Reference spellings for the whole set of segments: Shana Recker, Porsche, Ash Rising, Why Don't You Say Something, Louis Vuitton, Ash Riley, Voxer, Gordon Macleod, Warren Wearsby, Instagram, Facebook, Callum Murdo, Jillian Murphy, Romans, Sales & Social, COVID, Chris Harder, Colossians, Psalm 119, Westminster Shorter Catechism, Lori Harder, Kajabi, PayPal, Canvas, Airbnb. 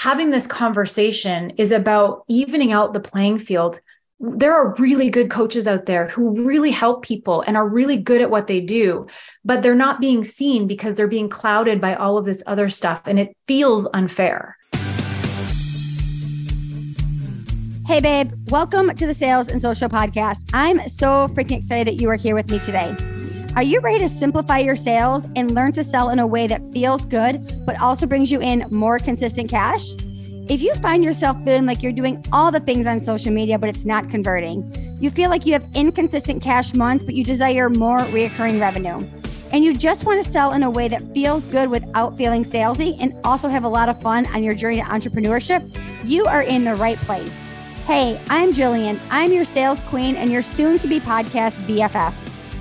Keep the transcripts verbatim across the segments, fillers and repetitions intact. having this conversation is about evening out the playing field. There are really good coaches out there who really help people and are really good at what they do, but they're not being seen because they're being clouded by all of this other stuff, and it feels unfair. Hey, babe, welcome to the Sales and Social Podcast. I'm so freaking excited that you are here with me today. Are you ready to simplify your sales and learn to sell in a way that feels good, but also brings you in more consistent cash? If you find yourself feeling like you're doing all the things on social media, but it's not converting, you feel like you have inconsistent cash months, but you desire more recurring revenue, and you just want to sell in a way that feels good without feeling salesy and also have a lot of fun on your journey to entrepreneurship, you are in the right place. Hey, I'm Jillian. I'm your sales queen and your soon-to-be podcast B F F.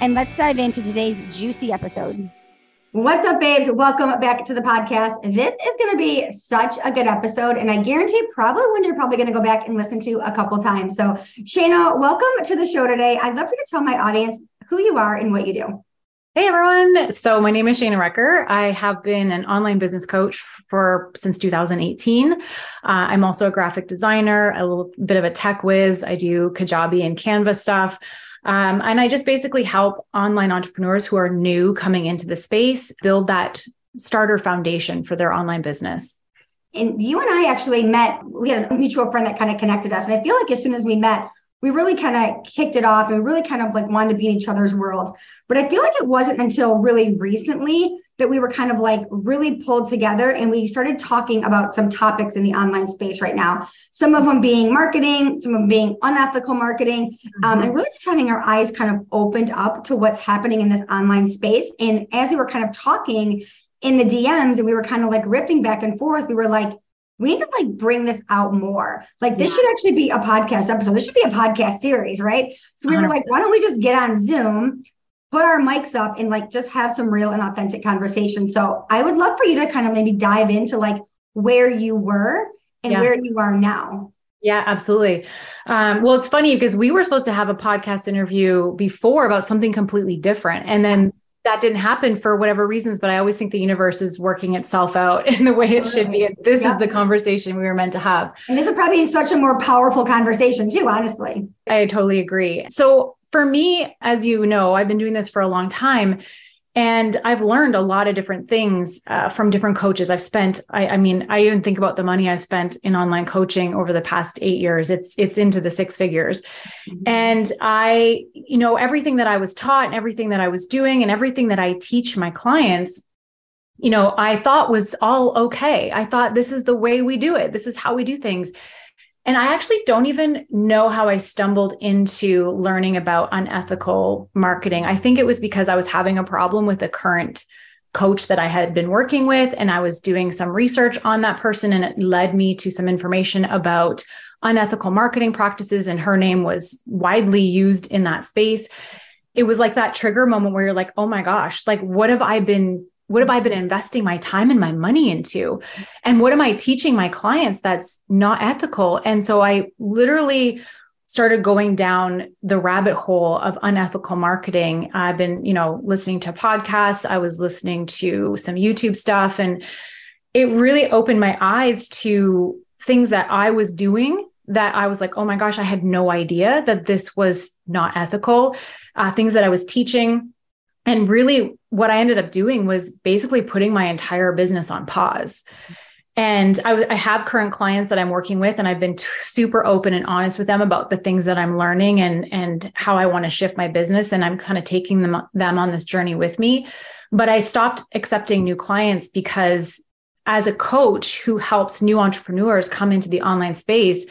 and let's dive into today's juicy episode. What's up, babes? Welcome back to the podcast. This is going to be such a good episode, and I guarantee probably one you're probably going to go back and listen to a couple times. So Shana, welcome to the show today. I'd love for you to tell my audience who you are and what you do. Hey, everyone. So my name is Shana Recker. I have been an online business coach for since two thousand eighteen. Uh, I'm also a graphic designer, a little bit of a tech whiz. I do Kajabi and Canvas stuff. Um, and I just basically help online entrepreneurs who are new coming into the space build that starter foundation for their online business. And you and I actually met, we had a mutual friend that kind of connected us. And I feel like as soon as we met, we really kind of kicked it off and we really kind of like wanted to be in each other's worlds. But I feel like it wasn't until really recently that we were kind of like really pulled together and we started talking about some topics in the online space right now. Some of them being marketing, some of them being unethical marketing, mm-hmm. um, and really just having our eyes kind of opened up to what's happening in this online space. And as we were kind of talking in the D Ms and we were kind of like riffing back and forth, we were like, we need to like bring this out more. Like this yeah. should actually be a podcast episode. This should be a podcast series, right? So we one hundred percent. Were like, why don't we just get on Zoom, put our mics up and like just have some real and authentic conversation. So I would love for you to kind of maybe dive into like where you were and yeah. where you are now. Yeah, absolutely. Um, well, it's funny because we were supposed to have a podcast interview before about something completely different. And then that didn't happen for whatever reasons, but I always think the universe is working itself out in the way it should be. And this yeah. is the conversation we were meant to have. And this is probably such a more powerful conversation too, honestly. I totally agree. So for me, as you know, I've been doing this for a long time and I've learned a lot of different things uh, from different coaches. I've spent, I, I mean, I even think about the money I've spent in online coaching over the past eight years. It's, it's into the six figures. Mm-hmm. And I, you know, everything that I was taught and everything that I was doing and everything that I teach my clients, you know, I thought was all okay. I thought this is the way we do it. This is how we do things. And I actually don't even know how I stumbled into learning about unethical marketing. I think it was because I was having a problem with a current coach that I had been working with, and I was doing some research on that person, and it led me to some information about unethical marketing practices, and her name was widely used in that space. It was like that trigger moment where you're like, oh my gosh, like what have I been What have I been investing my time and my money into? And what am I teaching my clients that's not ethical? And so I literally started going down the rabbit hole of unethical marketing. I've been, you know, listening to podcasts. I was listening to some YouTube stuff, and it really opened my eyes to things that I was doing that I was like, oh my gosh, I had no idea that this was not ethical. Uh, things that I was teaching. And really what I ended up doing was basically putting my entire business on pause. And I, I have current clients that I'm working with, and I've been t- super open and honest with them about the things that I'm learning and, and how I want to shift my business. And I'm kind of taking them, them on this journey with me. But I stopped accepting new clients because as a coach who helps new entrepreneurs come into the online space,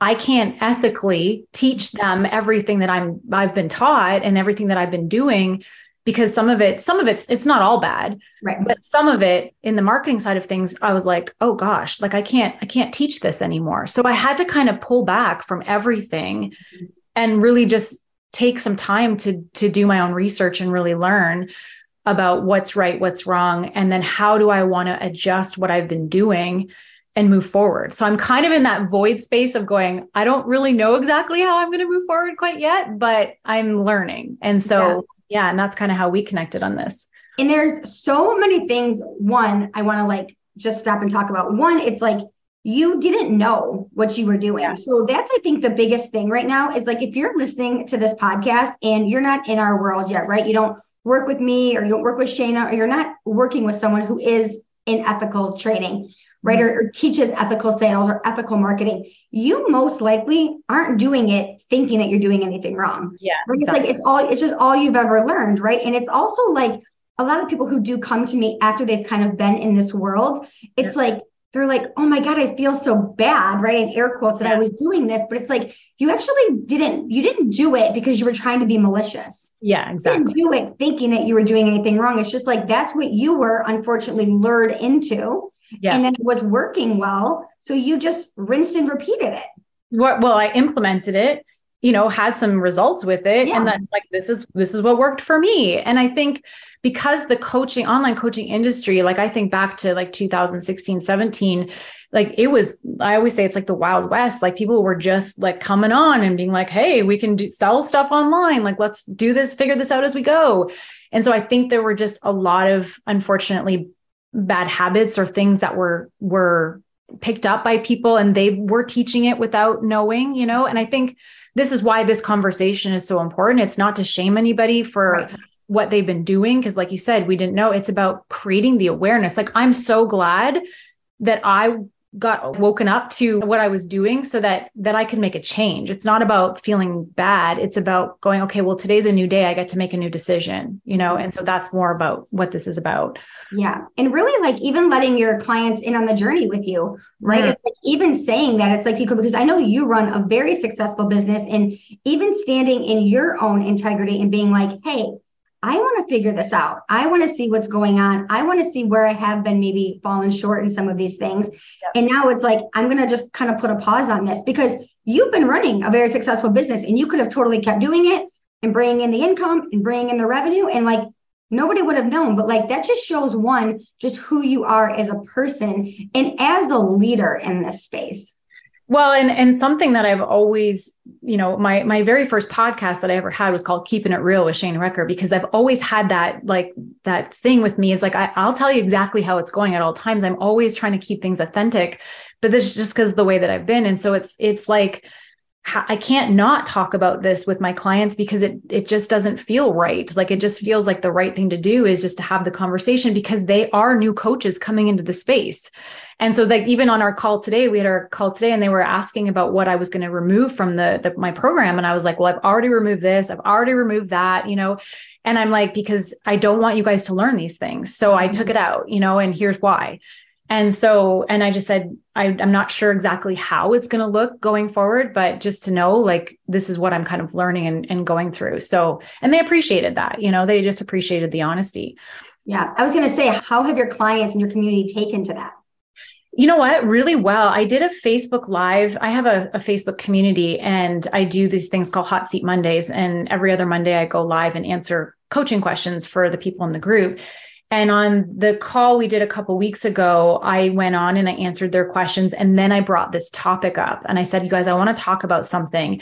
I can't ethically teach them everything that I'm, I've been taught and everything that I've been doing. because some of it, some of it's, it's not all bad, right? But some of it in the marketing side of things, I was like, oh gosh, like I can't, I can't teach this anymore. So I had to kind of pull back from everything and really just take some time to, to do my own research and really learn about what's right, what's wrong. And then how do I want to adjust what I've been doing and move forward. So I'm kind of in that void space of going, I don't really know exactly how I'm going to move forward quite yet, but I'm learning. And so, yeah, yeah and that's kind of how we connected on this. And there's so many things. One, I want to like just stop and talk about one. It's like, you didn't know what you were doing. Yeah. So that's, I think the biggest thing right now is like, if you're listening to this podcast and you're not in our world yet, right? You don't work with me or you don't work with Shana, or you're not working with someone who is in ethical training, right? Or, or teaches ethical sales or ethical marketing, you most likely aren't doing it thinking that you're doing anything wrong. Yeah. Right? It's exactly. like, it's all, it's just all you've ever learned. Right. And it's also like a lot of people who do come to me after they've kind of been in this world, it's yeah. like, they're like, oh my God, I feel so bad. Right. In air quotes that yeah. I was doing this, but it's like, you actually didn't, you didn't do it because you were trying to be malicious. Yeah, exactly. You didn't do it thinking that you were doing anything wrong. It's just like, that's what you were unfortunately lured into. Yeah. And then it was working well. So you just rinsed and repeated it. Well, I implemented it, you know, had some results with it. Yeah. And then like, this is, this is what worked for me. And I think because the coaching, online coaching industry, like I think back to like two thousand sixteen, seventeen, like it was, I always say it's like the Wild West. Like people were just like coming on and being like, hey, we can do sell stuff online. Like, let's do this, figure this out as we go. And so I think there were just a lot of, unfortunately, bad habits or things that were, were picked up by people and they were teaching it without knowing, you know? And I think this is why this conversation is so important. It's not to shame anybody for right. what they've been doing. Cause like you said, we didn't know. It's about creating the awareness. Like I'm so glad that I got woken up to what I was doing so that, that I could make a change. It's not about feeling bad. It's about going, okay, well, today's a new day. I get to make a new decision, you know? And so that's more about what this is about. Yeah. And really like even letting your clients in on the journey with you, right? Mm. It's like even saying that it's like, you could, because I know you run a very successful business and even standing in your own integrity and being like, hey, I want to figure this out. I want to see what's going on. I want to see where I have been maybe fallen short in some of these things. Yep. And now it's like, I'm going to just kind of put a pause on this because you've been running a very successful business and you could have totally kept doing it and bringing in the income and bringing in the revenue. And like, nobody would have known, but like, that just shows one, just who you are as a person and as a leader in this space. Well, and, and something that I've always, you know, my, my very first podcast that I ever had was called Keeping It Real with Shana Recker, because I've always had that, like that thing with me is like, I, I'll tell you exactly how it's going at all times. I'm always trying to keep things authentic, but this is just because of the way that I've been. And so it's, it's like, I can't not talk about this with my clients because it, it just doesn't feel right. Like it just feels like the right thing to do is just to have the conversation because they are new coaches coming into the space. And so like, even on our call today, we had our call today and they were asking about what I was going to remove from the, the, my program. And I was like, well, I've already removed this. I've already removed that, you know? And I'm like, because I don't want you guys to learn these things. So I took it out, you know, and here's why. And so, and I just said, I, I'm not sure exactly how it's going to look going forward, but just to know, like, this is what I'm kind of learning and, and going through. So, and they appreciated that, you know, they just appreciated the honesty. Yeah. I was going to say, how have your clients and your community taken to that? You know what? Really well. I did a Facebook Live. I have a, a Facebook community and I do these things called Hot Seat Mondays. And every other Monday I go live and answer coaching questions for the people in the group. And on the call we did a couple of weeks ago, I went on and I answered their questions. And then I brought this topic up and I said, you guys, I want to talk about something.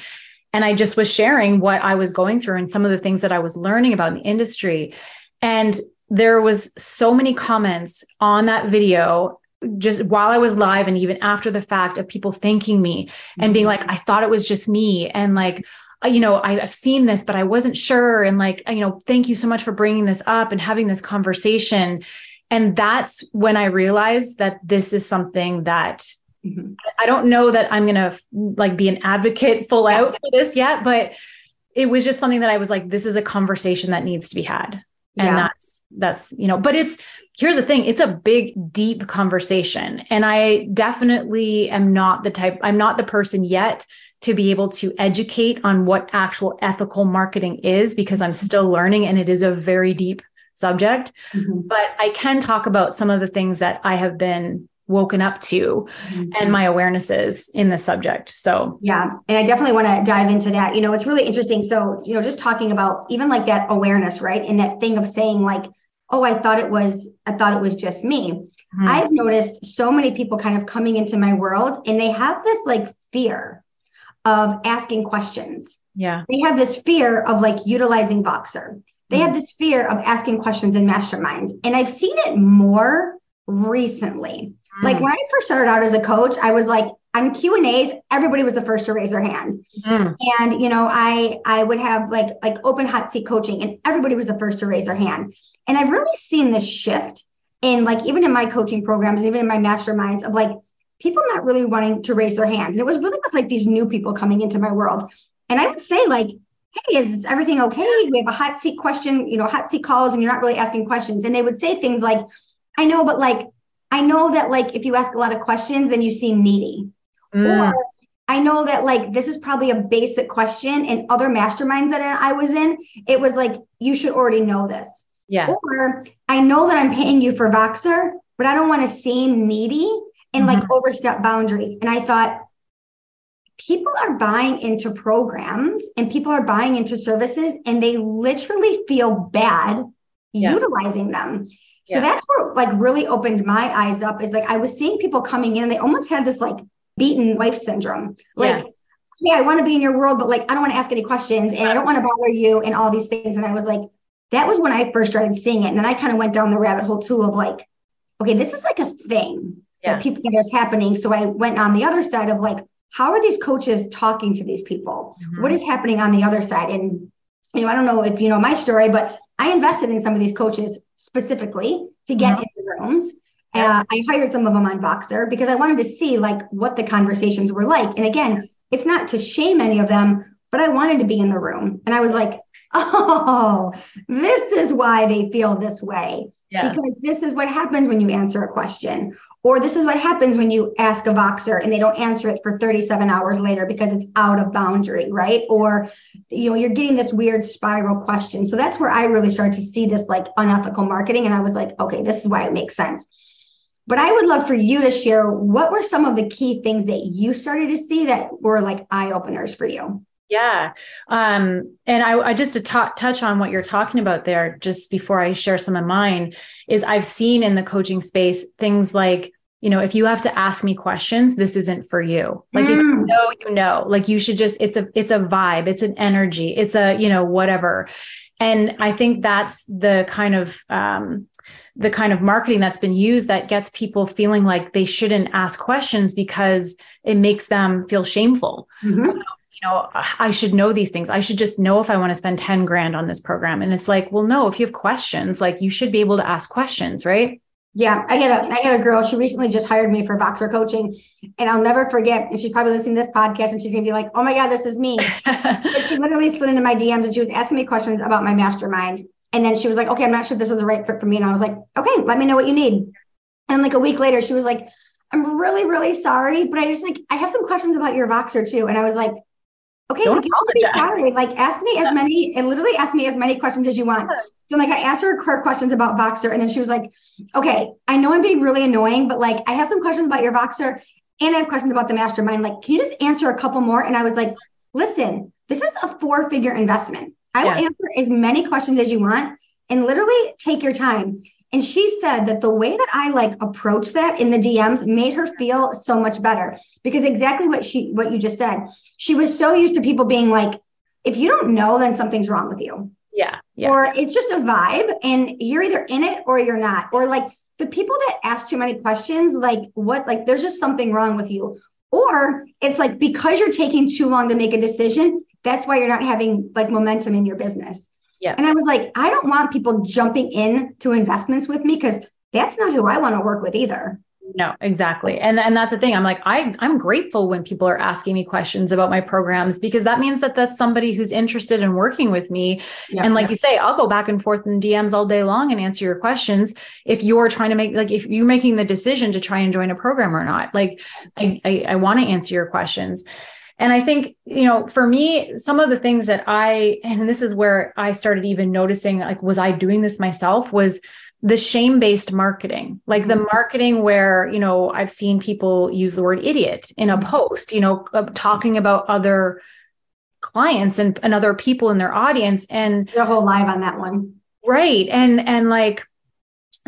And I just was sharing what I was going through and some of the things that I was learning about in the industry. And there was so many comments on that video just while I was live and even after the fact of people thanking me mm-hmm. and being like, I thought it was just me. And like, you know, I've seen this, but I wasn't sure. And like, you know, thank you so much for bringing this up and having this conversation. And that's when I realized that this is something that mm-hmm. I don't know that I'm going to like be an advocate full yeah. out for this yet, but it was just something that I was like, this is a conversation that needs to be had. And yeah. that's, that's, you know, but it's, here's the thing, it's a big, deep conversation. And I definitely am not the type, I'm not the person yet to be able to educate on what actual ethical marketing is, because I'm still learning and it is a very deep subject. Mm-hmm. But I can talk about some of the things that I have been woken up to mm-hmm. and my awarenesses in the subject. So, yeah. And I definitely want to dive into that. You know, it's really interesting. So, you know, just talking about even like that awareness, right? And that thing of saying like, oh, I thought it was, I thought it was just me. Mm-hmm. I've noticed so many people kind of coming into my world and they have this like fear of asking questions. Yeah. They have this fear of like utilizing Voxer. They mm-hmm. have this fear of asking questions in masterminds. And I've seen it more recently. Like when I first started out as a coach, I was like on Q and A's, everybody was the first to raise their hand. Mm. And, you know, I, I would have like, like open hot seat coaching and everybody was the first to raise their hand. And I've really seen this shift in like, even in my coaching programs, even in my masterminds of like people not really wanting to raise their hands. And it was really with like these new people coming into my world. And I would say like, hey, is everything okay? We have a hot seat question, you know, hot seat calls, and you're not really asking questions. And they would say things like, I know, but like, I know that like, if you ask a lot of questions, then you seem needy. Mm. Or I know that like, this is probably a basic question, and other masterminds that I was in, it was like, you should already know this. Yeah. Or I know that I'm paying you for Voxer, but I don't want to seem needy and mm-hmm. like overstep boundaries. And I thought, people are buying into programs and people are buying into services and they literally feel bad yeah. utilizing them. So yeah. that's what like really opened my eyes up, is like, I was seeing people coming in and they almost had this like beaten wife syndrome. Like, yeah, yeah I want to be in your world, but like, I don't want to ask any questions and I don't want to bother you and all these things. And I was like, that was when I first started seeing it. And then I kind of went down the rabbit hole too of like, okay, this is like a thing yeah. that people, that is happening. So I went on the other side of like, how are these coaches talking to these people? Mm-hmm. What is happening on the other side? And, you know, I don't know if you know my story, but I invested in some of these coaches specifically to get mm-hmm. into rooms. Uh, I hired some of them on Voxer because I wanted to see like what the conversations were like. And again, it's not to shame any of them, but I wanted to be in the room. And I was like, oh, this is why they feel this way. Yeah. Because this is what happens when you answer a question, or this is what happens when you ask a Voxer and they don't answer it for thirty-seven hours later because it's out of boundary, right? Or, you know, you're getting this weird spiral question. So that's where I really started to see this like unethical marketing. And I was like, okay, this is why it makes sense. But I would love for you to share, what were some of the key things that you started to see that were like eye openers for you? Yeah. Um, and I, I just to t- touch on what you're talking about there, just before I share some of mine, is I've seen in the coaching space things like, you know, if you have to ask me questions, this isn't for you. Like, mm. if you know, you know, like you should just, it's a, it's a vibe, it's an energy, it's a, you know, whatever. And I think that's the kind of, um, the kind of marketing that's been used that gets people feeling like they shouldn't ask questions because it makes them feel shameful. Mm-hmm. You know, I should know these things. I should just know if I want to spend ten grand on this program. And it's like, well, no, if you have questions, like you should be able to ask questions, right? Yeah. I had a, I had a girl, she recently just hired me for Voxer coaching, and I'll never forget. And she's probably listening to this podcast and she's going to be like, oh my God, this is me. But she literally slid into my D Ms and she was asking me questions about my mastermind. And then she was like, okay, I'm not sure this is the right fit for me. And I was like, okay, let me know what you need. And like a week later, she was like, I'm really, really sorry, but I just like, I have some questions about your Voxer too. And I was like, okay, don't apologize. Sorry. Like ask me as many, and literally ask me as many questions as you want. So like I asked her her questions about Voxer, and then she was like, okay, I know I'm being really annoying, but like I have some questions about your Voxer and I have questions about the mastermind. Like, can you just answer a couple more? And I was like, listen, this is a four figure investment. I yeah. will answer as many questions as you want and literally take your time. And she said that the way that I like approached that in the D Ms made her feel so much better, because exactly what she, what you just said, she was so used to people being like, if you don't know, then something's wrong with you. Yeah. yeah. Or it's just a vibe and you're either in it or you're not. Or like the people that ask too many questions, like what, like there's just something wrong with you. Or it's like, because you're taking too long to make a decision, that's why you're not having like momentum in your business. Yeah. And I was like, I don't want people jumping in to investments with me, because that's not who I want to work with either. No, exactly. And and that's the thing. I'm like, I, I'm grateful when people are asking me questions about my programs, because that means that that's somebody who's interested in working with me. Yeah, and like yeah. you say, I'll go back and forth in D Ms all day long and answer your questions. If you're trying to make, like, if you're making the decision to try and join a program or not, like I, I, I want to answer your questions. And I think, you know, for me, some of the things that I, and this is where I started even noticing, like, was I doing this myself, was the shame-based marketing, like the marketing where, you know, I've seen people use the word idiot in a post, you know, talking about other clients and, and other people in their audience. And the whole live on that one. Right. And, and like,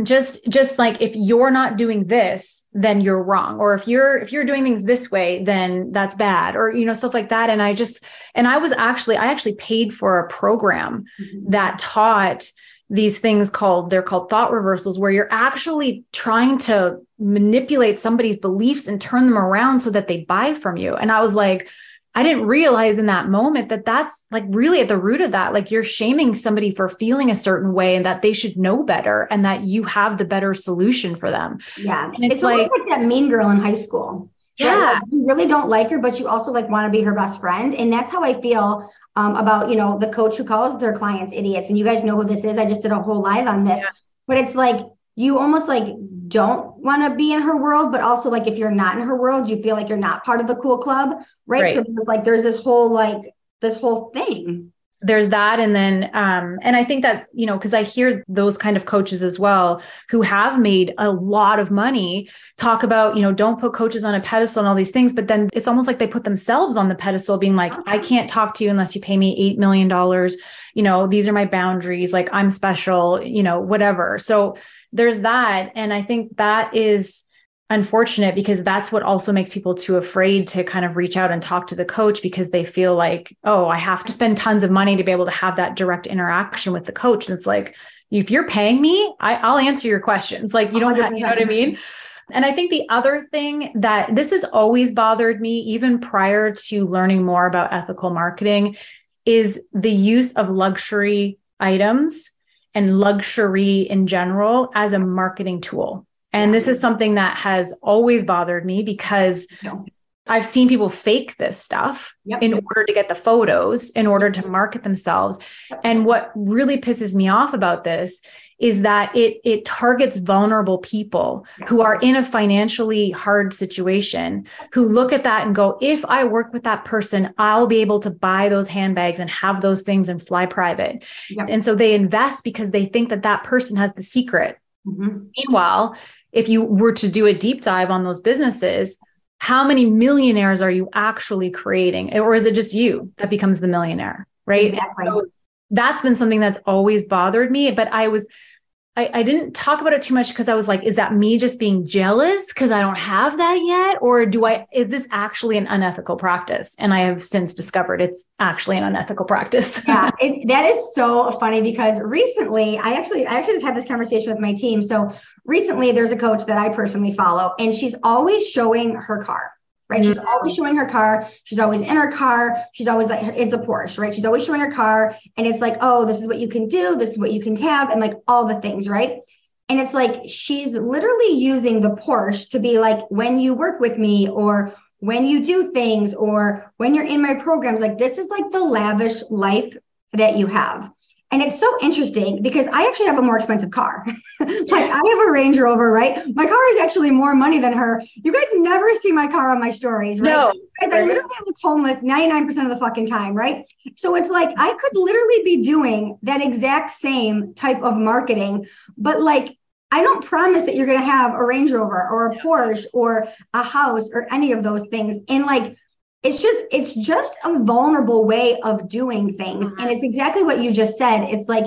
just, just like, if you're not doing this, then you're wrong. Or if you're, if you're doing things this way, then that's bad, or, you know, stuff like that. And I just, and I was actually, I actually paid for a program mm-hmm. that taught these things called, they're called thought reversals, where you're actually trying to manipulate somebody's beliefs and turn them around so that they buy from you. And I was like, I didn't realize in that moment that that's like really at the root of that. Like, you're shaming somebody for feeling a certain way and that they should know better and that you have the better solution for them. Yeah. And it's, it's like, like that mean girl in high school. Yeah. Like, you really don't like her, but you also like want to be her best friend. And that's how I feel um, about, you know, the coach who calls their clients idiots. And you guys know who this is. I just did a whole live on this, yeah. but it's like, you almost like don't want to be in her world, but also like, if you're not in her world, you feel like you're not part of the cool club. Right. right. So there's like, there's this whole, like this whole thing. There's that. And then, um, and I think that, you know, cause I hear those kind of coaches as well, who have made a lot of money, talk about, you know, don't put coaches on a pedestal and all these things, but then it's almost like they put themselves on the pedestal, being like, I can't talk to you unless you pay me eight million dollars. You know, these are my boundaries. Like, I'm special, you know, whatever. So there's that. And I think that is unfortunate, because that's what also makes people too afraid to kind of reach out and talk to the coach, because they feel like, oh, I have to spend tons of money to be able to have that direct interaction with the coach. And it's like, if you're paying me, I, I'll answer your questions. Like, you don't have, you know what I mean? And I think the other thing that this has always bothered me, even prior to learning more about ethical marketing, is the use of luxury items and luxury in general as a marketing tool. And this is something that has always bothered me, because no. I've seen people fake this stuff yep. in order to get the photos, in order to market themselves. And what really pisses me off about this is that it it targets vulnerable people who are in a financially hard situation, who look at that and go, if I work with that person, I'll be able to buy those handbags and have those things and fly private. Yep. And so they invest because they think that that person has the secret. Mm-hmm. Meanwhile, if you were to do a deep dive on those businesses, how many millionaires are you actually creating? Or is it just you that becomes the millionaire? Right. Exactly. So that's been something that's always bothered me, but I was, I, I didn't talk about it too much, because I was like, is that me just being jealous because I don't have that yet? Or do I, is this actually an unethical practice? And I have since discovered it's actually an unethical practice. Yeah, it, that is so funny, because recently I actually, I actually just had this conversation with my team. So recently there's a coach that I personally follow, and she's always showing her car. Right. She's always showing her car. She's always in her car. She's always like, it's a Porsche, right? She's always showing her car. And it's like, oh, this is what you can do. This is what you can have. And like all the things, right? And it's like, she's literally using the Porsche to be like, when you work with me, or when you do things, or when you're in my programs, like this is like the lavish life that you have. And it's so interesting, because I actually have a more expensive car. Like I have a Range Rover, right? My car is actually more money than her. You guys never see my car on my stories, right? No. Because I literally look homeless ninety-nine percent of the fucking time, right? So it's like, I could literally be doing that exact same type of marketing, but like, I don't promise that you're going to have a Range Rover or a Porsche or a house or any of those things. And like, It's just, it's just a vulnerable way of doing things. And it's exactly what you just said. It's like,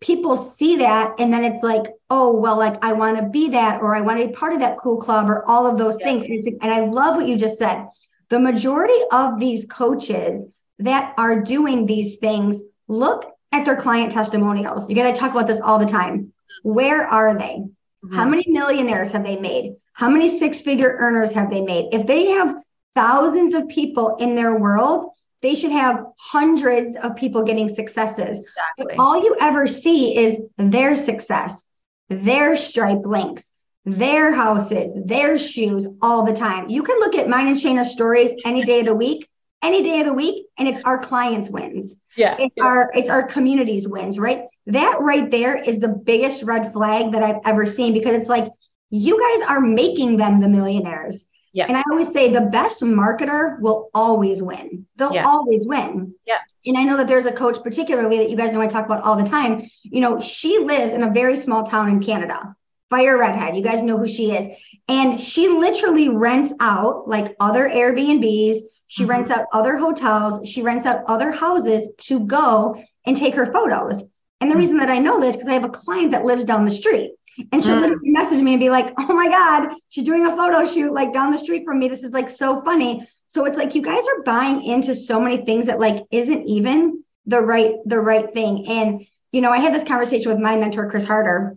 people see that, and then it's like, oh, well, like I want to be that, or I want to be part of that cool club, or all of those yeah. things. And, it's, and I love what you just said. The majority of these coaches that are doing these things, look at their client testimonials. You got to talk about this all the time. Where are they? Mm-hmm. How many millionaires have they made? How many six-figure earners have they made? If they have thousands of people in their world, they should have hundreds of people getting successes. Exactly. But all you ever see is their success, their Stripe links, their houses, their shoes all the time. You can look at mine and Shana's stories any day of the week, any day of the week, and it's our clients' wins. Yeah, it's yeah. our it's our community's wins, right? That right there is the biggest red flag that I've ever seen, because it's like, you guys are making them the millionaires. Yeah. And I always say the best marketer will always win. They'll yeah. always win. Yeah. And I know that there's a coach particularly that you guys know I talk about all the time. You know, she lives in a very small town in Canada, Fire Redhead. You guys know who she is. And she literally rents out like other Airbnbs. She mm-hmm. rents out other hotels. She rents out other houses to go and take her photos. And the reason that I know this, because I have a client that lives down the street, and she'll mm. literally message me and be like, oh my God, she's doing a photo shoot like down the street from me. This is like so funny. So it's like, you guys are buying into so many things that like, isn't even the right, the right thing. And, you know, I had this conversation with my mentor, Chris Harder,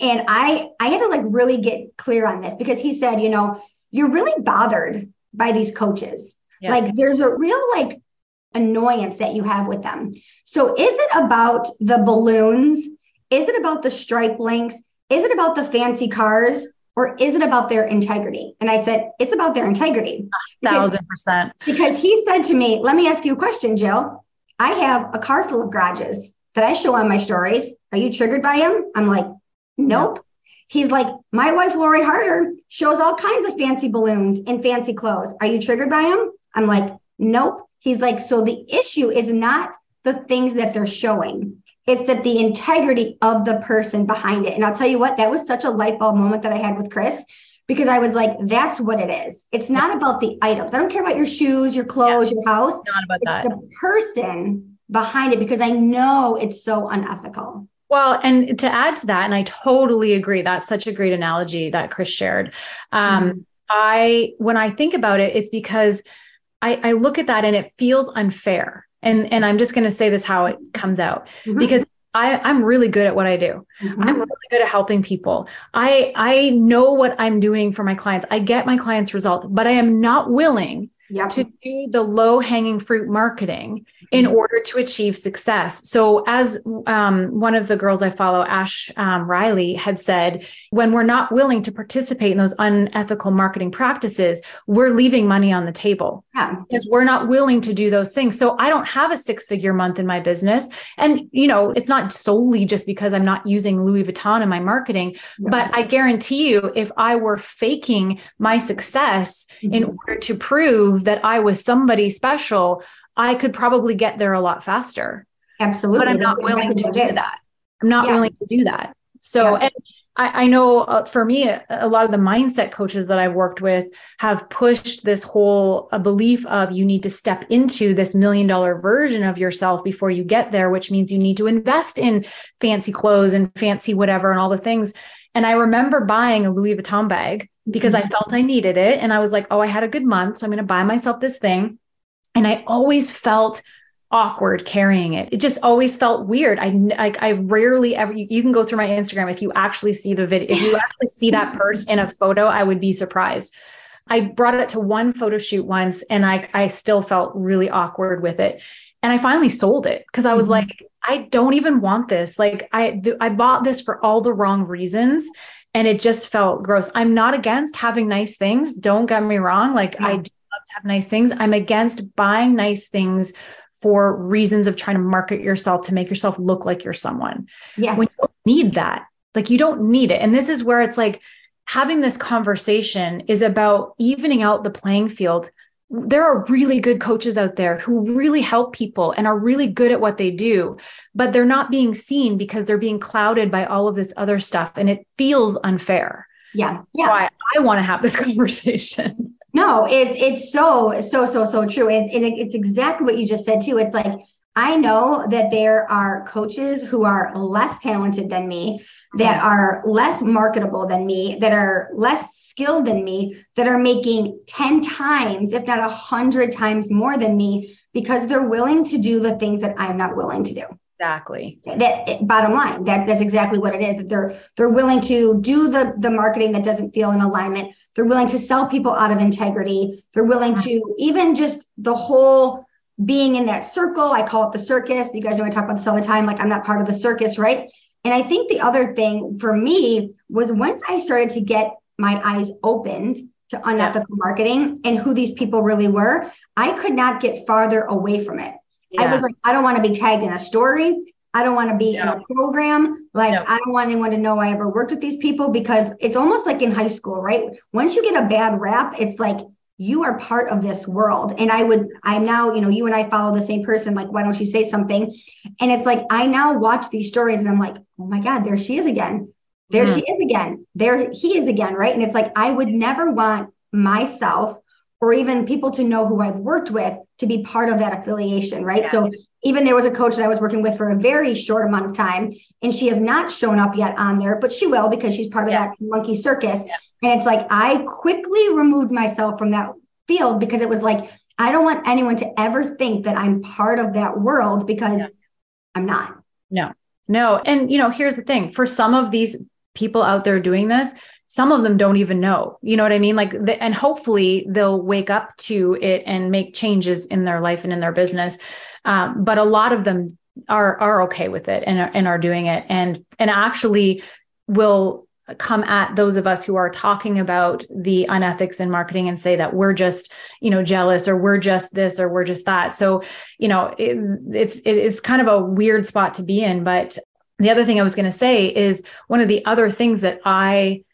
and I, I had to like really get clear on this, because he said, you know, you're really bothered by these coaches. Yeah. Like there's a real like annoyance that you have with them. So is it about the balloons? Is it about the stripe links? Is it about the fancy cars, or is it about their integrity? And I said, it's about their integrity. A thousand percent. Because he said to me, let me ask you a question, Jill. I have a car full of garages that I show on my stories. Are you triggered by him? I'm like, nope. No. He's like, my wife, Lori Harder, shows all kinds of fancy balloons and fancy clothes. Are you triggered by him? I'm like, nope. He's like, so the issue is not the things that they're showing. It's that the integrity of the person behind it. And I'll tell you what, that was such a light bulb moment that I had with Chris, because I was like, that's what it is. It's not about the items. I don't care about your shoes, your clothes, yeah, your house. It's not about it's that. The person behind it, because I know it's so unethical. Well, and to add to that, and I totally agree. That's such a great analogy that Chris shared. Um, mm-hmm. I, when I think about it, it's because I, I look at that and it feels unfair. And, and I'm just going to say this, how it comes out, mm-hmm. because I, I'm really good at what I do. Mm-hmm. I'm really good at helping people. I, I know what I'm doing for my clients. I get my clients results, but I am not willing yep. to do the low hanging fruit marketing in order to achieve success. So as um, one of the girls I follow, Ash um, Riley, had said, when we're not willing to participate in those unethical marketing practices, we're leaving money on the table yeah. because we're not willing to do those things. So I don't have a six figure month in my business. And, you know, it's not solely just because I'm not using Louis Vuitton in my marketing, yeah. but I guarantee you, if I were faking my success mm-hmm. in order to prove that I was somebody special, I could probably get there a lot faster. Absolutely. But I'm not That's willing exactly to do that. I'm not yeah. willing to do that. So yeah. and I, I know uh, for me, a, a lot of the mindset coaches that I've worked with have pushed this whole a belief of you need to step into this million dollar version of yourself before you get there, which means you need to invest in fancy clothes and fancy whatever and all the things. And I remember buying a Louis Vuitton bag because mm-hmm. I felt I needed it. And I was like, oh, I had a good month, so I'm going to buy myself this thing. And I always felt awkward carrying it. It just always felt weird. I, I, I rarely ever, you, you can go through my Instagram. If you actually see the video, if you actually see that purse in a photo, I would be surprised. I brought it to one photo shoot once and I, I still felt really awkward with it. And I finally sold it because I was mm-hmm. like, I don't even want this. Like I, th- I bought this for all the wrong reasons. And it just felt gross. I'm not against having nice things. Don't get me wrong. Like yeah. I do to have nice things. I'm against buying nice things for reasons of trying to market yourself to make yourself look like you're someone. Yeah. When you don't need that, like you don't need it. And this is where it's like having this conversation is about evening out the playing field. There are really good coaches out there who really help people and are really good at what they do, but they're not being seen because they're being clouded by all of this other stuff. And it feels unfair. Yeah. That's yeah. why I want to have this conversation. No, it's, it's so, so, so, so true. And, and it's exactly what you just said too. It's like, I know that there are coaches who are less talented than me, that are less marketable than me, that are less skilled than me, that are making ten times, if not a hundred times more than me, because they're willing to do the things that I'm not willing to do. Exactly. That, bottom line, that that's exactly what it is. That they're they're willing to do the the marketing that doesn't feel in alignment. They're willing to sell people out of integrity. They're willing to even just the whole being in that circle. I call it the circus. You guys know I talk about this all the time. Like I'm not part of the circus, right? And I think the other thing for me was once I started to get my eyes opened to unethical yeah. marketing and who these people really were, I could not get farther away from it. Yeah. I was like, I don't want to be tagged in a story. I don't want to be yeah. in a program. Like, yeah. I don't want anyone to know I ever worked with these people, because it's almost like in high school, right? Once you get a bad rap, it's like, you are part of this world. And I would, I'm now, you know, you and I follow the same person. Like, why don't you say something? And it's like, I now watch these stories and I'm like, oh my God, there she is again. There mm-hmm. she is again. There he is again. Right. And it's like, I would never want myself or even people to know who I've worked with to be part of that affiliation. Right. Yeah. So even there was a coach that I was working with for a very short amount of time, and she has not shown up yet on there, but she will, because she's part of yeah. that monkey circus. Yeah. And it's like, I quickly removed myself from that field, because it was like, I don't want anyone to ever think that I'm part of that world, because yeah. I'm not. No, no. And, you know, here's the thing, for some of these people out there doing this, some of them don't even know, you know what I mean? Like, the, and hopefully they'll wake up to it and make changes in their life and in their business. Um, but a lot of them are, are okay with it and, and are doing it, and, and actually will come at those of us who are talking about the unethics in marketing and say that we're just, you know, jealous, or we're just this, or we're just that. So, you know, it, it's, it is kind of a weird spot to be in. But the other thing I was going to say is, one of the other things that I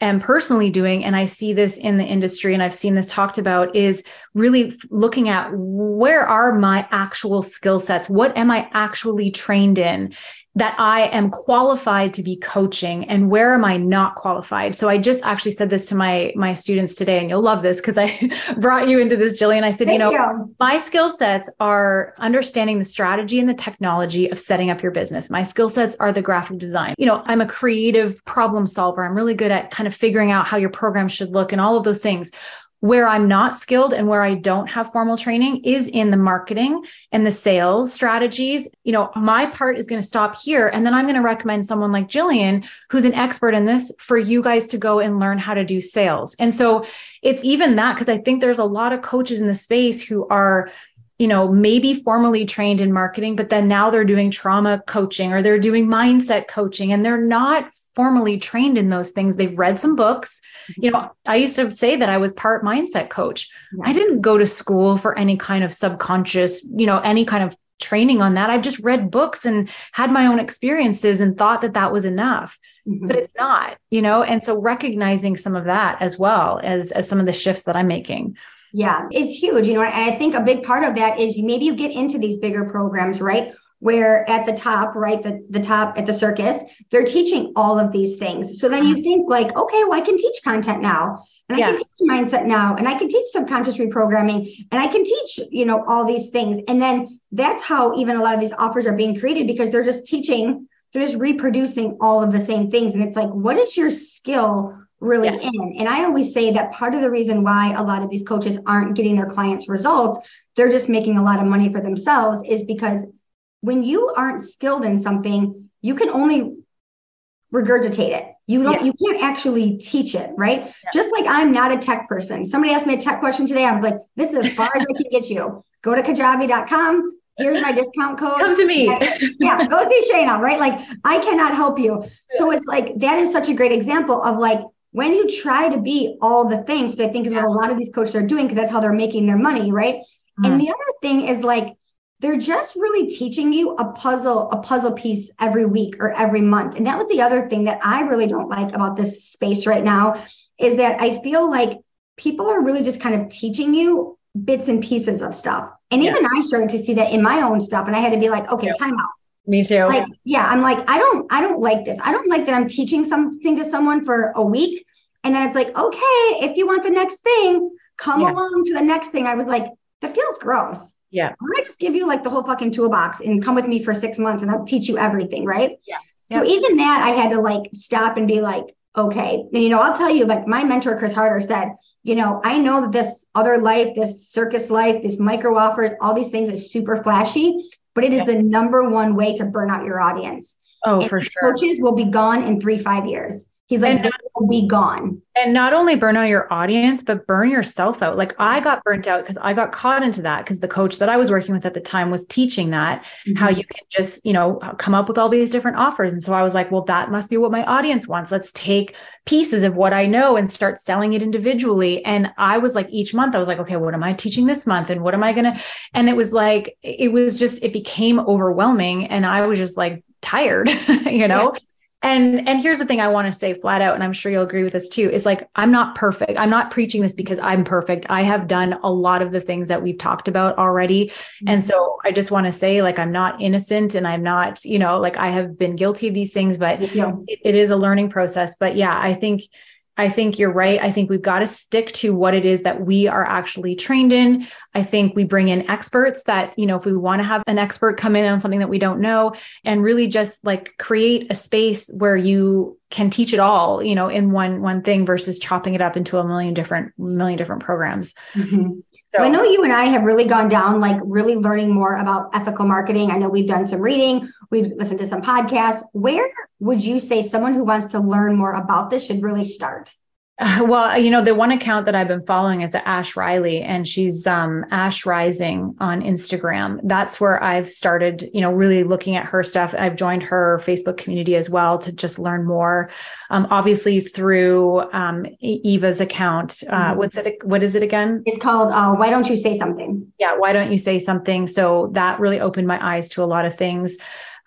am personally doing, and I see this in the industry and I've seen this talked about, is really looking at, where are my actual skill sets? What am I actually trained in that I am qualified to be coaching, and where am I not qualified? So I just actually said this to my, my students today, and you'll love this because I brought you into this, Jillian. I said, Thank you know, you. my skill sets are understanding the strategy and the technology of setting up your business. My skill sets are the graphic design. You know, I'm a creative problem solver. I'm really good at kind of figuring out how your program should look and all of those things. Where I'm not skilled and where I don't have formal training is in the marketing and the sales strategies. You know, my part is going to stop here. And then I'm going to recommend someone like Jillian, who's an expert in this, for you guys to go and learn how to do sales. And so it's even that, because I think there's a lot of coaches in the space who are, you know, maybe formally trained in marketing, but then now they're doing trauma coaching, or they're doing mindset coaching, and they're not formally trained in those things. They've read some books. You know, I used to say that I was part mindset coach. Yeah. I didn't go to school for any kind of subconscious, you know, any kind of training on that. I've just read books and had my own experiences and thought that that was enough, mm-hmm. but it's not, you know? And so recognizing some of that as well as, as some of the shifts that I'm making. Yeah, it's huge. You know, and I think a big part of that is, maybe you get into these bigger programs, right? Where at the top, right, the, the top at the circus, they're teaching all of these things. So then you think like, okay, well, I can teach content now, and yeah. I can teach mindset now, and I can teach subconscious reprogramming, and I can teach, you know, all these things. And then that's how even a lot of these offers are being created, because they're just teaching, they're just reproducing all of the same things. And it's like, what is your skill really yeah. in? And I always say that part of the reason why a lot of these coaches aren't getting their clients results, they're just making a lot of money for themselves, is because when you aren't skilled in something, you can only regurgitate it. You don't, yeah. you can't actually teach it, right? Yeah. Just like I'm not a tech person. Somebody asked me a tech question today. I was like, this is as far as I can get you. Go to kajabi dot com. Here's my discount code. Come to me. Yeah, go see Shana, right? Like, I cannot help you. So it's like, that is such a great example of like, when you try to be all the things, which I think is what a lot of these coaches are doing, because that's how they're making their money, right? Mm-hmm. And the other thing is like, they're just really teaching you a puzzle, a puzzle piece every week or every month. And that was the other thing that I really don't like about this space right now, is that I feel like people are really just kind of teaching you bits and pieces of stuff. And yeah. even I started to see that in my own stuff. And I had to be like, okay, yeah. time out. Me too. Like, yeah. I'm like, I don't, I don't like this. I don't like that I'm teaching something to someone for a week. And then it's like, okay, if you want the next thing, come yeah. along to the next thing. I was like, that feels gross. Yeah. I'm going to just give you like the whole fucking toolbox and come with me for six months and I'll teach you everything. Right. Yeah. So yeah. even that I had to like stop and be like, okay. And, you know, I'll tell you, like my mentor, Chris Harder, said, you know, I know that this other life, this circus life, this micro offers, all these things is super flashy, but it is the number one way to burn out your audience. Oh, and for sure. Coaches will be gone in three, five years. He's like, and, they will be gone. And not only burn out your audience, but burn yourself out. Like I got burnt out because I got caught into that because the coach that I was working with at the time was teaching that mm-hmm. how you can just, you know, come up with all these different offers. And so I was like, well, that must be what my audience wants. Let's take pieces of what I know and start selling it individually. And I was like, each month I was like, okay, what am I teaching this month? And what am I going to, and it was like, it was just, it became overwhelming. And I was just like tired, you know? Yeah. And, and here's the thing I want to say flat out, and I'm sure you'll agree with this too, is like, I'm not perfect. I'm not preaching this because I'm perfect. I have done a lot of the things that we've talked about already. Mm-hmm. And so I just want to say, like, I'm not innocent and I'm not, you know, like I have been guilty of these things, but yeah. it, it is a learning process. But yeah, I think, I think you're right. I think we've got to stick to what it is that we are actually trained in. I think we bring in experts that, you know, if we want to have an expert come in on something that we don't know, and really just like create a space where you can teach it all, you know, in one, one thing versus chopping it up into a million different, million different programs. Mm-hmm. So I know you and I have really gone down, like really learning more about ethical marketing. I know we've done some reading, we've listened to some podcasts. Where would you say someone who wants to learn more about this should really start? Uh, well, you know, the one account that I've been following is Ash Riley, and she's um, Ash Rising on Instagram. That's where I've started, you know, really looking at her stuff. I've joined her Facebook community as well to just learn more. Um, obviously through um, Eva's account. Uh, what's it? What is it again? It's called uh, Why Don't You Say Something? Yeah, Why Don't You Say Something? So that really opened my eyes to a lot of things.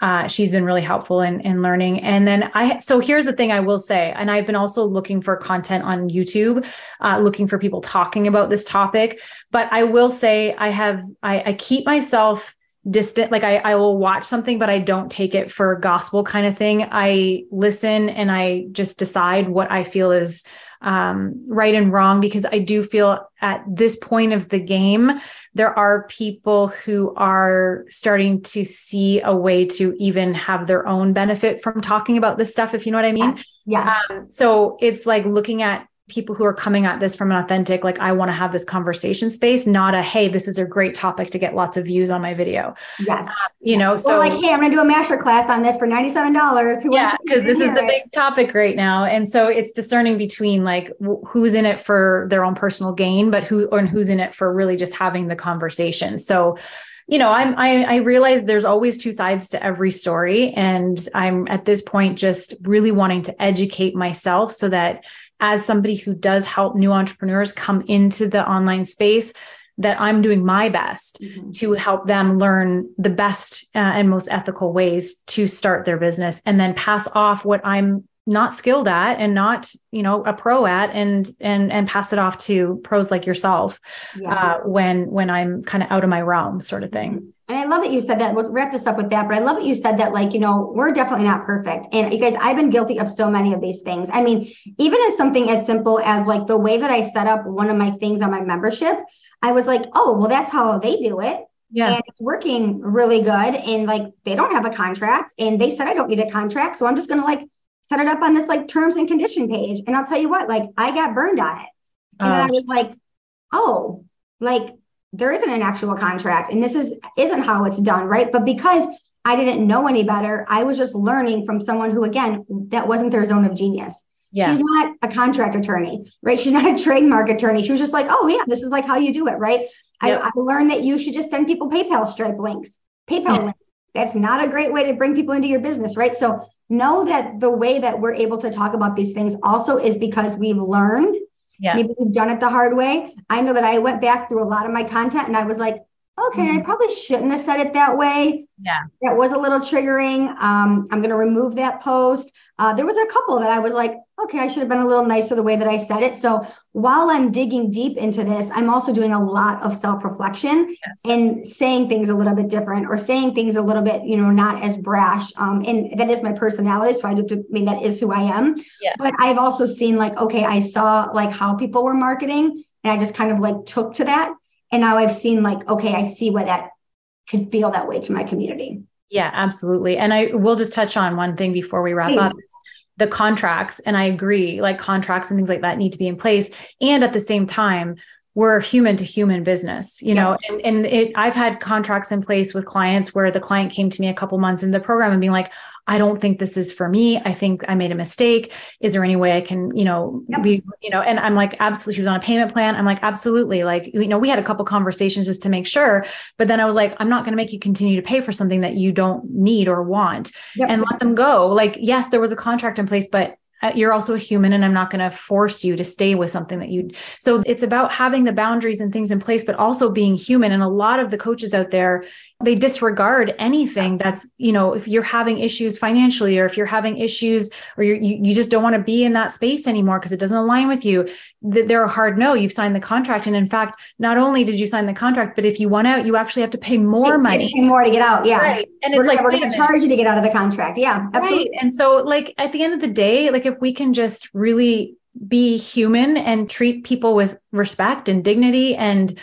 Uh, she's been really helpful in, in learning. And then I, so here's the thing I will say, and I've been also looking for content on YouTube, uh, looking for people talking about this topic, but I will say I have, I, I keep myself distant. Like I, I will watch something, but I don't take it for gospel kind of thing. I listen and I just decide what I feel is um, right and wrong, because I do feel at this point of the game, there are people who are starting to see a way to even have their own benefit from talking about this stuff, if you know what I mean. Yeah. Um, so it's like looking at people who are coming at this from an authentic, like, I want to have this conversation space, not a, hey, this is a great topic to get lots of views on my video. Yes. Um, you know, so well, like, hey, I'm going to do a master class on this for ninety-seven dollars. Who yeah. Because this is the it? big topic right now. And so it's discerning between like wh- who's in it for their own personal gain, but who, or who's in it for really just having the conversation. So, you know, I'm, I, I realize there's always two sides to every story. And I'm at this point, just really wanting to educate myself so that as somebody who does help new entrepreneurs come into the online space, that I'm doing my best mm-hmm. to help them learn the best uh, and most ethical ways to start their business, and then pass off what I'm not skilled at and not, you know, a pro at, and, and, and pass it off to pros like yourself yeah. uh, when, when I'm kind of out of my realm sort of thing. And I love that you said that. We'll wrap this up with that, but I love that you said that, like, you know, we're definitely not perfect. And you guys, I've been guilty of so many of these things. I mean, even as something as simple as like the way that I set up one of my things on my membership, I was like, oh, well, that's how they do it. Yeah. And it's working really good. And like, they don't have a contract, and they said, I don't need a contract. So I'm just going to like set it up on this like terms and condition page. And I'll tell you what, like I got burned on it. And uh, then I was like, oh, like there isn't an actual contract, and this is, isn't how it's done. Right. But because I didn't know any better, I was just learning from someone who, again, that wasn't their zone of genius. Yeah. She's not a contract attorney, right? She's not a trademark attorney. She was just like, oh yeah, this is like how you do it. Right. Yep. I, I learned that you should just send people PayPal stripe links, PayPal links. That's not a great way to bring people into your business. Right. So know that the way that we're able to talk about these things also is because we've learned. Yeah. Maybe we've done it the hard way. I know that I went back through a lot of my content and I was like, okay, mm-hmm. I probably shouldn't have said it that way. Yeah. That was a little triggering. Um, I'm going to remove that post. Uh, there was a couple that I was like, okay, I should have been a little nicer the way that I said it. So while I'm digging deep into this, I'm also doing a lot of self-reflection yes. and saying things a little bit different, or saying things a little bit, you know, not as brash. Um, and that is my personality. So I do, I mean, that is who I am, yeah. but I've also seen like, okay, I saw like how people were marketing, and I just kind of like took to that. And now I've seen like, okay, I see why that could feel that way to my community. Yeah, absolutely. And I will just touch on one thing before we wrap Please. up. The contracts. And I agree, like contracts and things like that need to be in place. And at the same time, we're human to human business, you yeah. know, and, and it, I've had contracts in place with clients where the client came to me a couple months into the program and being like, I don't think this is for me. I think I made a mistake. Is there any way I can, you know, yep. be, you know, and I'm like, absolutely. She was on a payment plan. I'm like, absolutely. Like, you know, we had a couple conversations just to make sure, but then I was like, I'm not going to make you continue to pay for something that you don't need or want yep. and let them go. Like, yes, there was a contract in place, but you're also a human and I'm not going to force you to stay with something that you, so it's about having the boundaries and things in place, but also being human. And a lot of the coaches out there, they disregard anything that's, you know, if you're having issues financially, or if you're having issues, or you're, you you just don't want to be in that space anymore because it doesn't align with you, that they're a hard no. You've signed the contract. And in fact, not only did you sign the contract, but if you want out, you actually have to pay more money. Pay more to get out. Yeah. Right. And we're it's gonna, like, we're going to charge you to get out of the contract. Yeah. Absolutely. Right. And so like at the end of the day, like if we can just really be human and treat people with respect and dignity and,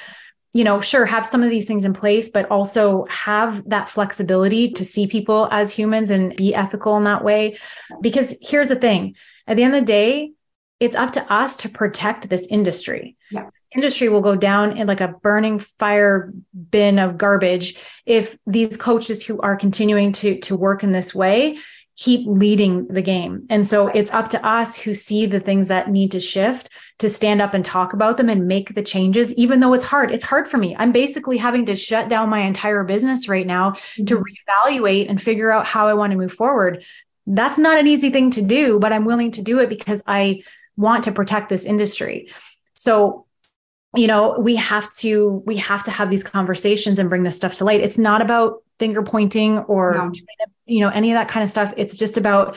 you know, sure, have some of these things in place, but also have that flexibility to see people as humans and be ethical in that way. Because here's the thing, at the end of the day, it's up to us to protect this industry. Yeah. Industry will go down in like a burning fire bin of garbage if these coaches who are continuing to, to work in this way keep leading the game. And so right. it's up to us who see the things that need to shift to stand up and talk about them and make the changes, even though it's hard. It's hard for me. I'm basically having to shut down my entire business right now mm-hmm. to reevaluate and figure out how I want to move forward. That's not an easy thing to do, but I'm willing to do it because I want to protect this industry. So, you know, we have to, we have to have these conversations and bring this stuff to light. It's not about finger pointing or, no. you know, any of that kind of stuff. It's just about,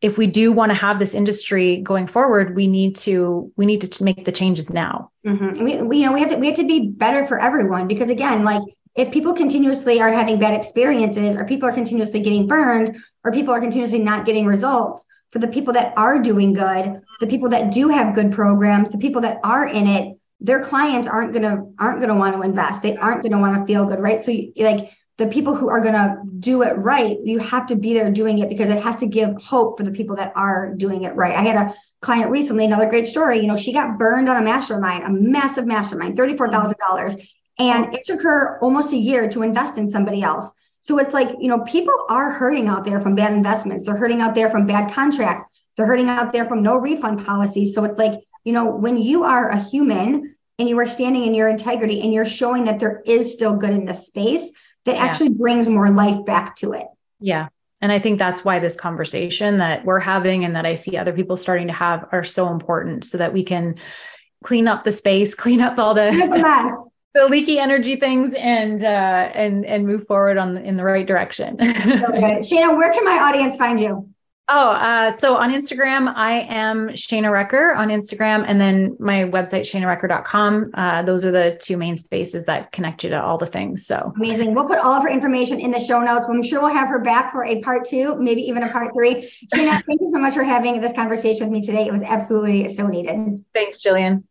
if we do want to have this industry going forward, we need to, we need to make the changes now. Mm-hmm. We, we, you know, we have to, we have to be better for everyone, because again, like if people continuously are having bad experiences, or people are continuously getting burned, or people are continuously not getting results, for the people that are doing good, the people that do have good programs, the people that are in it, their clients aren't going to, aren't going to want to invest. They aren't going to want to feel good. Right. So you, like the people who are going to do it right, you have to be there doing it, because it has to give hope for the people that are doing it right. I had a client recently, another great story. You know, she got burned on a mastermind, a massive mastermind, thirty-four thousand dollars. And it took her almost a year to invest in somebody else. So it's like, you know, people are hurting out there from bad investments. They're hurting out there from bad contracts. They're hurting out there from no refund policies. So it's like, you know, when you are a human and you are standing in your integrity and you're showing that there is still good in this space, that yeah. actually brings more life back to it. Yeah. And I think that's why this conversation that we're having and that I see other people starting to have are so important, so that we can clean up the space, clean up all the, the, the leaky energy things, and, uh, and, and move forward on the, in the right direction. So Shana, where can my audience find you? Oh, uh, so on Instagram, I am Shana Recker on Instagram. And then my website, shana recker dot com. Uh, those are the two main spaces that connect you to all the things. So amazing. We'll put all of her information in the show notes. I'm sure we'll have her back for a part two, maybe even a part three. Shana, thank you so much for having this conversation with me today. It was absolutely so needed. Thanks, Jillian.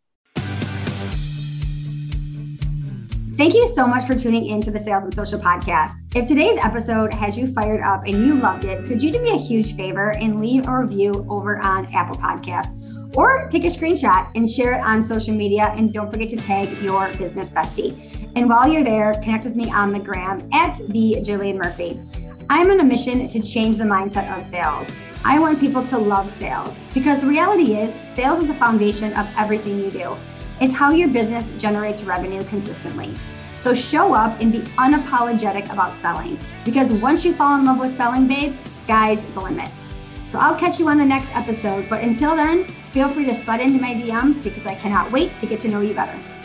Thank you so much for tuning into the Sales and Social Podcast. If today's episode has you fired up and you loved it, could you do me a huge favor and leave a review over on Apple Podcasts, or take a screenshot and share it on social media? And don't forget to tag your business bestie. And while you're there, connect with me on the gram at the Jillian Murphy. I'm on a mission to change the mindset of sales. I want people to love sales, because the reality is sales is the foundation of everything you do. It's how your business generates revenue consistently. So show up and be unapologetic about selling, because once you fall in love with selling, babe, sky's the limit. So I'll catch you on the next episode, but until then, feel free to slide into my D Ms, because I cannot wait to get to know you better.